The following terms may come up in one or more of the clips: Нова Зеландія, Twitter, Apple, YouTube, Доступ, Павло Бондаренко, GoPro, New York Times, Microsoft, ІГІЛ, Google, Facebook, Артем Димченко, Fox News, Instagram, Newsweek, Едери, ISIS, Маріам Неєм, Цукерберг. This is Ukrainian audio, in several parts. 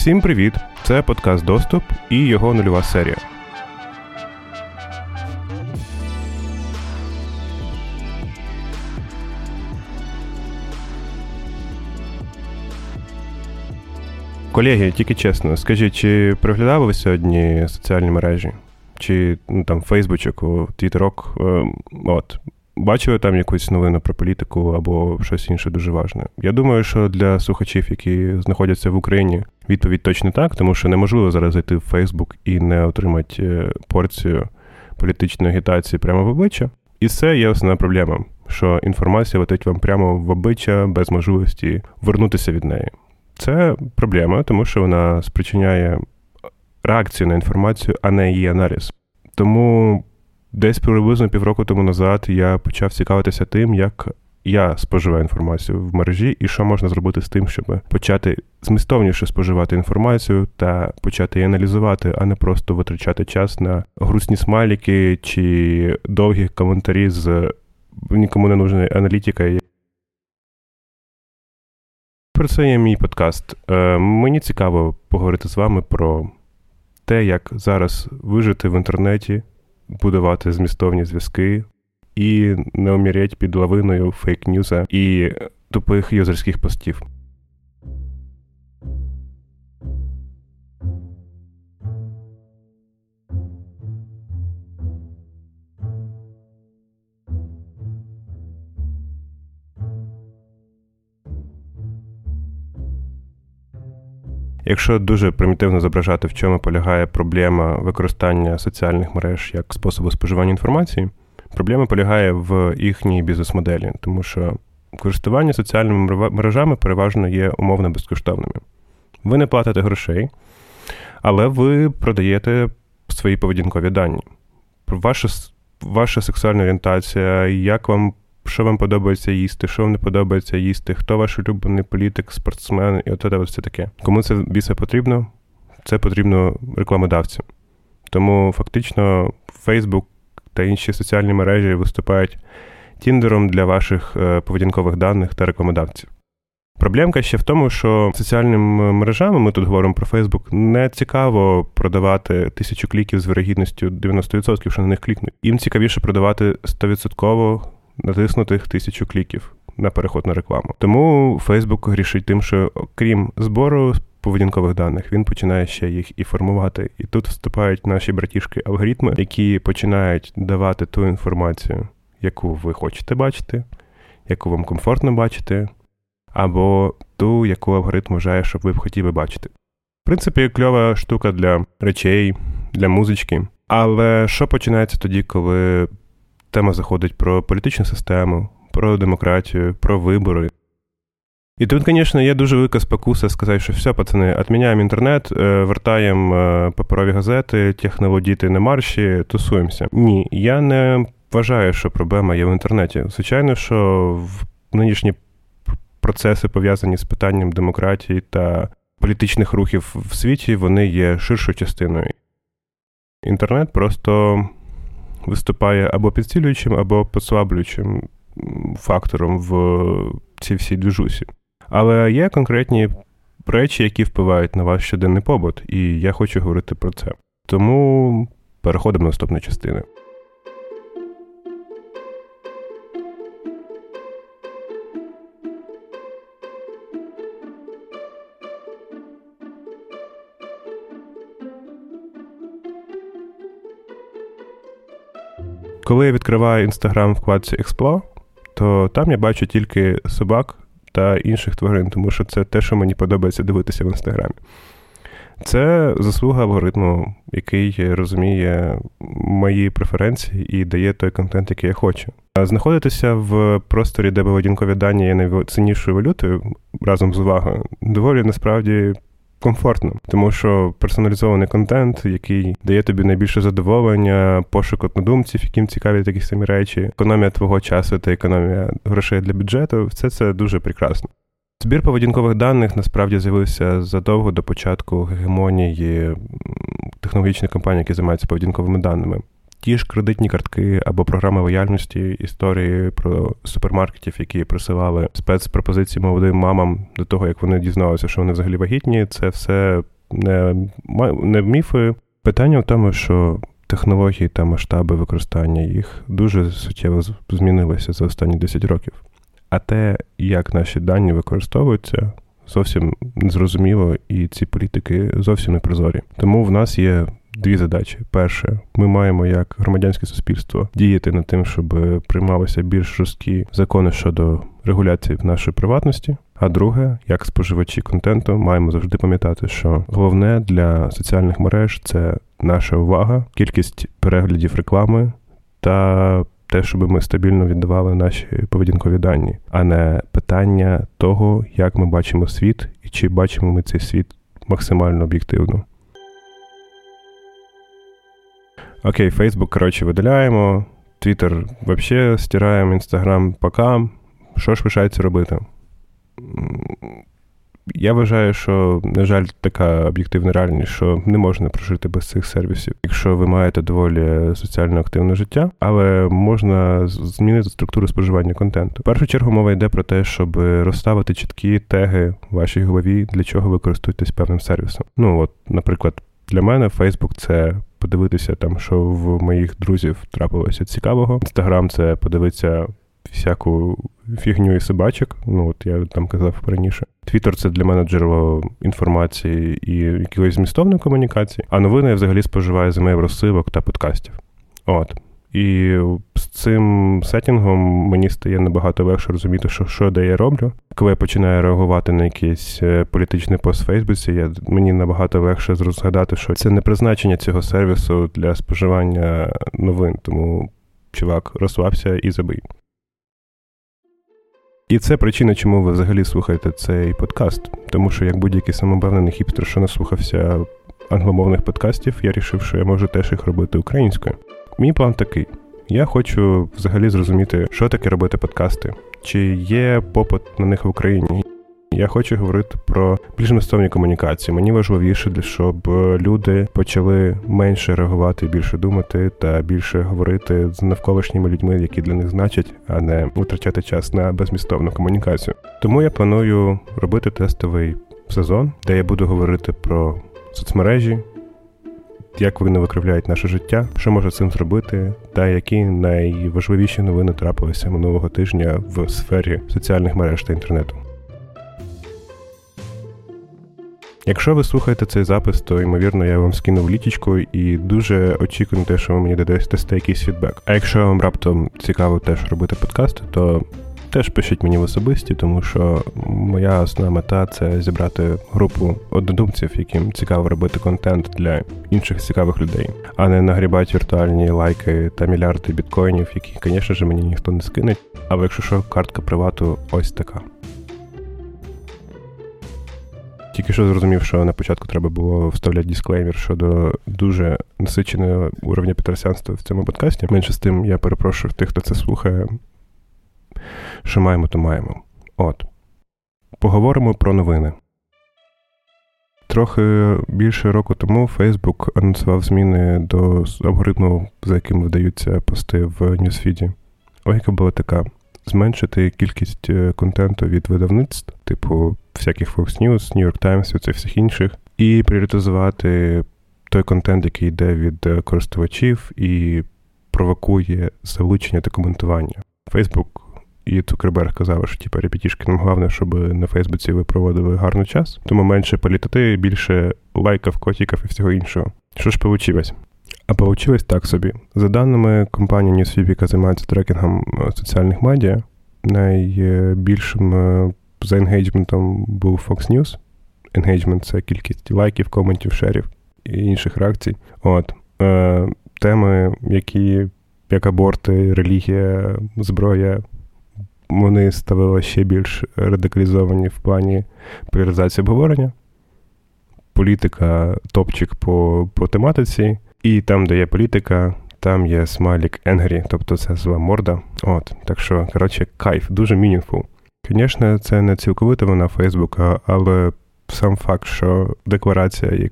Всім привіт! Це подкаст «Доступ» і його нульова серія. Колеги, тільки чесно, скажіть, чи приглядали ви сьогодні соціальні мережі? Чи там Фейсбучок, Твіттерок? Бачили там якусь новину про політику або щось інше дуже важне? Я думаю, що для слухачів, які знаходяться в Україні, відповідь точно так, тому що неможливо зараз зайти в Фейсбук і не отримати порцію політичної агітації прямо в обличчя. І це є основна проблема, що інформація летить вам прямо в обличчя без можливості вернутися від неї. Це проблема, тому що вона спричиняє реакцію на інформацію, а не її аналіз. Тому десь приблизно півроку тому назад я почав цікавитися тим, як я споживаю інформацію в мережі і що можна зробити з тим, щоб почати змістовніше споживати інформацію та почати її аналізувати, а не просто витрачати час на грустні смайлики чи довгі коментарі з нікому не нужною аналітикою. Про це є мій подкаст. Мені цікаво поговорити з вами про те, як зараз вижити в інтернеті, будувати змістовні зв'язки і не умірять під лавиною фейк-ньюза і тупих юзерських постів. Якщо дуже примітивно зображати, в чому полягає проблема використання соціальних мереж як способу споживання інформації, проблема полягає в їхній бізнес-моделі, тому що користування соціальними мережами переважно є умовно безкоштовними. Ви не платите грошей, але ви продаєте свої поведінкові дані. Ваша сексуальна орієнтація, що вам подобається їсти, що вам не подобається їсти, хто ваш улюблений політик, спортсмен і все таке. Кому це біса потрібно? Це потрібно рекламодавцям. Тому фактично Facebook та інші соціальні мережі виступають тіндером для ваших поведінкових даних та рекламодавців. Проблемка ще в тому, що соціальними мережами, ми тут говоримо про Facebook, не цікаво продавати 1000 кліків з вірогідністю 90%, що на них клікнуть. Їм цікавіше продавати 100% натиснутих 1000 кліків на переход на рекламу. Тому Facebook грішить тим, що крім збору поведінкових даних, він починає ще їх і формувати. І тут вступають наші братішки-алгоритми, які починають давати ту інформацію, яку ви хочете бачити, яку вам комфортно бачити, або ту, яку алгоритм вважає, щоб ви б хотіли бачити. В принципі, кльова штука для речей, для музички. Але що починається тоді, коли тема заходить про політичну систему, про демократію, про вибори. І тут, звісно, є дуже велика спокуса сказати, що все, пацани, відміняємо інтернет, вертаємо паперові газети, технолодіти на марші, тусуємося. Ні, я не вважаю, що проблема є в інтернеті. Звичайно, що в нинішні процеси, пов'язані з питанням демократії та політичних рухів в світі, вони є ширшою частиною. Інтернет просто виступає або підсилюючим, або послаблюючим фактором в цій всій движусі. Але є конкретні речі, які впливають на ваш щоденний побут, і я хочу говорити про це. Тому переходимо до наступної частини. Коли я відкриваю Instagram в вкладці «Explore», то там я бачу тільки собак та інших тварин, тому що це те, що мені подобається дивитися в Інстаграмі. Це заслуга алгоритму, який розуміє мої преференції і дає той контент, який я хочу. Знаходитися в просторі, де поведінкові дані є найціннішою валютою, разом з увагою, доволі насправді комфортно, тому що персоналізований контент, який дає тобі найбільше задоволення, пошук однодумців, яким цікаві такі самі речі, економія твого часу та економія грошей для бюджету, все це дуже прекрасно. Збір поведінкових даних насправді з'явився задовго до початку гегемонії технологічних компаній, які займаються поведінковими даними. Ті ж кредитні картки або програми лояльності, історії про супермаркетів, які присилали спецпропозиції молодим мамам до того, як вони дізналися, що вони взагалі вагітні, це все не міфи. Питання в тому, що технології та масштаби використання їх дуже суттєво змінилися за останні 10 років. А те, як наші дані використовуються, зовсім незрозуміло, і ці політики зовсім не прозорі. Тому в нас є дві задачі. Перше, ми маємо як громадянське суспільство діяти над тим, щоб приймалися більш жорсткі закони щодо регуляції нашої приватності. А друге, як споживачі контенту, маємо завжди пам'ятати, що головне для соціальних мереж – це наша увага, кількість переглядів реклами та те, щоб ми стабільно віддавали наші поведінкові дані, а не питання того, як ми бачимо світ і чи бачимо ми цей світ максимально об'єктивно. Окей, Facebook, видаляємо, Twitter взагалі стираємо, Instagram пока. Що ж лишається робити? Я вважаю, що, на жаль, така об'єктивна реальність, що не можна прожити без цих сервісів, якщо ви маєте доволі соціально активне життя, але можна змінити структуру споживання контенту. В першу чергу мова йде про те, щоб розставити чіткі теги в вашій голові, для чого ви користуєтесь певним сервісом. Ну, от, наприклад, для мене Facebook – це подивитися там, що в моїх друзів трапилося цікавого. Instagram – це подивитися всяку фігню і собачок, ну от я там казав раніше. Твіттер – це для мене джерело інформації і якоїсь змістовної комунікації, а новини я взагалі споживаю з емейлів розсилок та подкастів. От. І з цим сеттінгом мені стає набагато легше розуміти, що де я роблю. Коли я починаю реагувати на якийсь політичний пост в Фейсбуці, мені набагато легше згадати, що це не призначення цього сервісу для споживання новин, тому, чувак, розслабся і забий. І це причина, чому ви взагалі слухаєте цей подкаст. Тому що, як будь-який самовпевнений хіпстер, що наслухався англомовних подкастів, я вирішив, що я можу теж їх робити українською. Мій план такий. Я хочу взагалі зрозуміти, що таке робити подкасти, чи є попит на них в Україні. Я хочу говорити про більш масштабні комунікації. Мені важливіше, щоб люди почали менше реагувати, більше думати та більше говорити з навколишніми людьми, які для них значать, а не витрачати час на безмістовну комунікацію. Тому я планую робити тестовий сезон, де я буду говорити про соцмережі, як вони викривляють наше життя, що може цим зробити, та які найважливіші новини трапилися минулого тижня в сфері соціальних мереж та інтернету. Якщо ви слухаєте цей запис, то, ймовірно, я вам скинув літічку і дуже очікую на те, що ви мені дасте якийсь фідбек. А якщо вам раптом цікаво теж робити подкасти, то теж пишіть мені в особисті, тому що моя основна мета – це зібрати групу однодумців, яким цікаво робити контент для інших цікавих людей, а не нагрібати віртуальні лайки та мільярди біткоїнів, які, звісно ж, мені ніхто не скине. Але якщо що, картка привату ось така. Тільки що зрозумів, що на початку треба було вставляти дисклеймер щодо дуже насиченого уровня петросянства в цьому подкасті. Менше з тим, я перепрошую тих, хто це слухає. Що маємо, то маємо. От. Поговоримо про новини. Трохи більше року тому Facebook анонсував зміни до алгоритму, за яким видаються пости в ньюсфіді. Логіка була така. Зменшити кількість контенту від видавництв, типу всяких Fox News, New York Times, оце всіх інших, і пріоритизувати той контент, який йде від користувачів і провокує залучення та коментування. Facebook і Цукерберг казали, що типу репетішки, нам головне, щоб на Фейсбуці ви проводили гарний час, тому менше політати, більше лайків, котиків і всього іншого. Що ж получилось? А получилось так собі. За даними компанії Newsweek, яка займається трекінгом соціальних медіа, найбільшим за енгейджментом був Fox News. Енгейджмент – це кількість лайків, коментів, шерів і інших реакцій. От. Теми, які, як аборти, релігія, зброя, вони ставили ще більш радикалізовані в плані поляризації обговорення. Політика – топчик по тематиці. І там, де є політика, там є смайлік енгрі, тобто це зла морда. От, так що, кайф, дуже meaningful. Звісно, це не цілковита вина Фейсбука, але сам факт, що декларація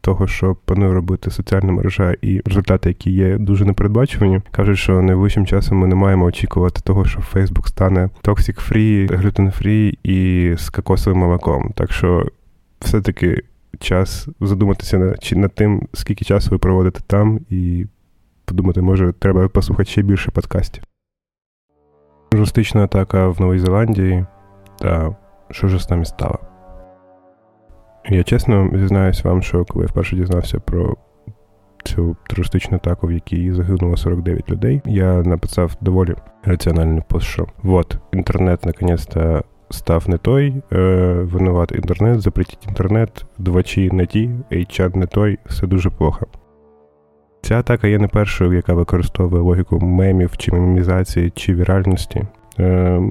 того, що планує робити соціальна мережа і результати, які є дуже непередбачувані, кажуть, що найближчим часом ми не маємо очікувати того, що Facebook стане токсик-фрі, глютен-фрі і з кокосовим молоком. Так що все-таки час задуматися над тим, скільки часу ви проводите там, і подумати, може, треба послухати ще більше подкастів. Жорстична атака в Новій Зеландії, та що ж з нами стало? Я чесно зізнаюсь вам, що коли я вперше дізнався про цю терористичну атаку, в якій загинуло 49 людей, я написав доволі раціональний пост, що «Вот, інтернет наконець-то став не той, винуват інтернет, запретіть інтернет, двачі не ті, ейчат не той, все дуже плохо». Ця атака є не першою, яка використовує логіку мемів, чи мемізації, чи віральності.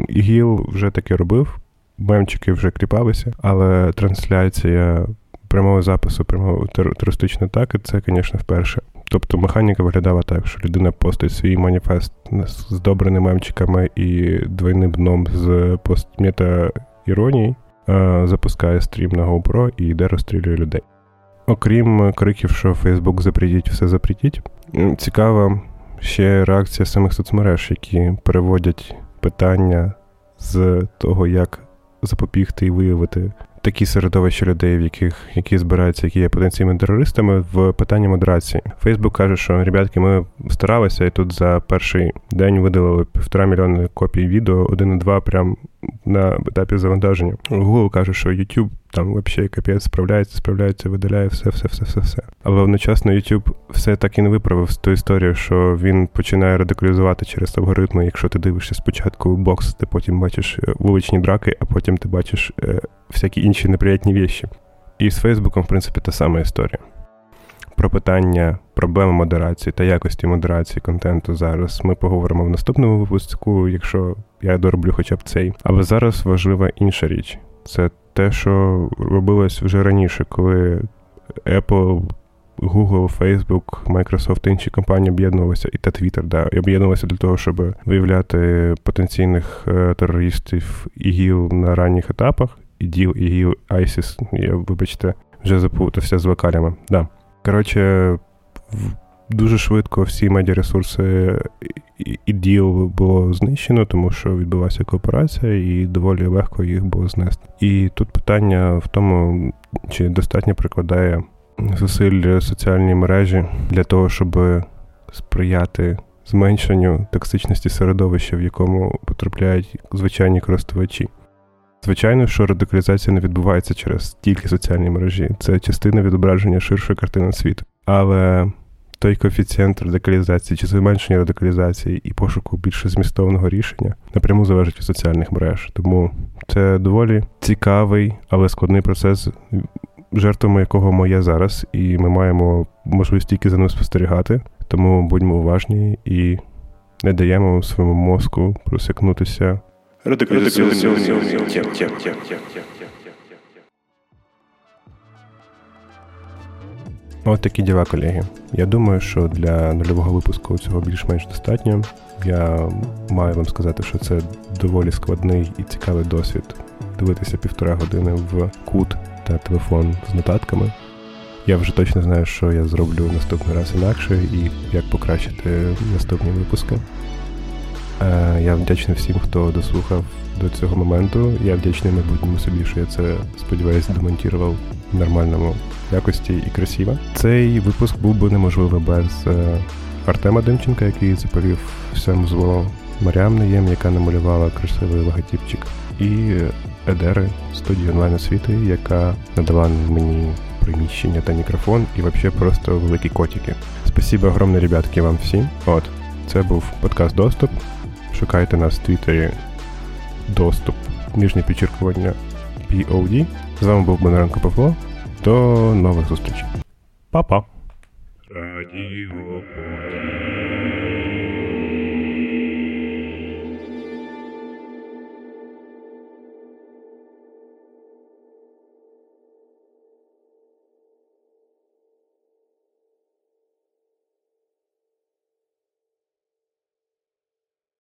ІГІЛ вже таке робив, мемчики вже кліпалися, але трансляція прямого запису, прямого терористичної атаки – це, звісно, вперше. Тобто механіка виглядала так, що людина постить свій маніфест з здобрений мемчиками і двойним дном з постмета-іронії, запускає стрім на GoPro і йде розстрілює людей. Окрім криків, що Facebook запретіть, все запретіть, цікава ще реакція самих соцмереж, які переводять питання з того, як запобігти і виявити такі середовища людей, в які збираються, які є потенційними терористами, в питанні модерації. Facebook каже, що, ребятки, ми старалися, і тут за перший день видалили 1,5 мільйона копій відео, 1,2 прям на етапі завантаження. Google каже, що YouTube там взагалі капець справляється, видаляє все. Але одночасно YouTube все так і не виправив з ту історію, що він починає радикалізувати через алгоритми. Якщо ти дивишся спочатку бокс, ти потім бачиш вуличні драки, а потім ти бачиш всякі інші неприємні речі. І з Фейсбуком, в принципі, та сама історія. Про питання проблеми модерації та якості модерації контенту зараз ми поговоримо в наступному випуску, якщо я дороблю хоча б цей. Але зараз важлива інша річ. Це те, що робилось вже раніше, коли Apple, Google, Facebook, Microsoft, інші компанії об'єднувалися, і та Twitter, об'єднувалися для того, щоб виявляти потенційних терористів ІГІЛ на ранніх етапах. ІДІЛ, ІГІЛ, ISIS, я, вибачте, вже заплутався з вокалями. Да. Коротше, дуже швидко всі медіаресурси ІДІЛ було знищено, тому що відбулася кооперація і доволі легко їх було знести. І тут питання в тому, чи достатньо прикладає зусиль соціальні мережі для того, щоб сприяти зменшенню токсичності середовища, в якому потрапляють звичайні користувачі. Звичайно, що радикалізація не відбувається через тільки соціальні мережі. Це частина відображення ширшої картини світу. Але той коефіцієнт радикалізації чи зменшення радикалізації і пошуку більш змістовного рішення напряму залежить від соціальних мереж. Тому це доволі цікавий, але складний процес, жертвами якого ми є зараз. І ми маємо можливість тільки за ним спостерігати. Тому будьмо уважні і не даємо своєму мозку просякнутися Ось такі діла, колеги. Я думаю, що для нульового випуску цього більш-менш достатньо. Я маю вам сказати, що це доволі складний і цікавий досвід дивитися 1,5 години в кут та телефон з нотатками. Я вже точно знаю, що я зроблю наступний раз інакше і як покращити наступні випуски. Я вдячний всім, хто дослухав до цього моменту. Я вдячний майбутньому собі, що я це, сподіваюся, демонтував в нормальному якості і красиво. Цей випуск був би неможливий без Артема Димченка, який заповів всім зло, Маріам Неєм, яка намалювала красивий логотипчик, і Едери, студії онлайн-освіти, яка надала мені приміщення та мікрофон, і взагалі просто великі котики. Спасибо огромне, ребятки, вам всім. От, це був подкаст «Доступ». Шукайте нас в Твіттері «Доступ», _ POD. З вами був Бондаренко Павло. До нових зустрічей. Па-па!